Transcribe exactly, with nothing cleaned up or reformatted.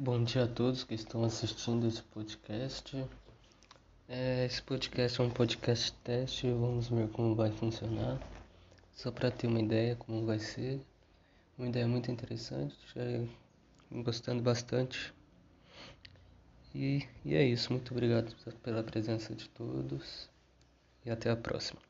Bom dia a todos que estão assistindo esse podcast. É, esse podcast é um podcast teste, vamos ver como vai funcionar. Só para ter uma ideia como vai ser. Uma ideia muito interessante, já gostando bastante. E, e é isso, muito obrigado pela presença de todos e até a próxima.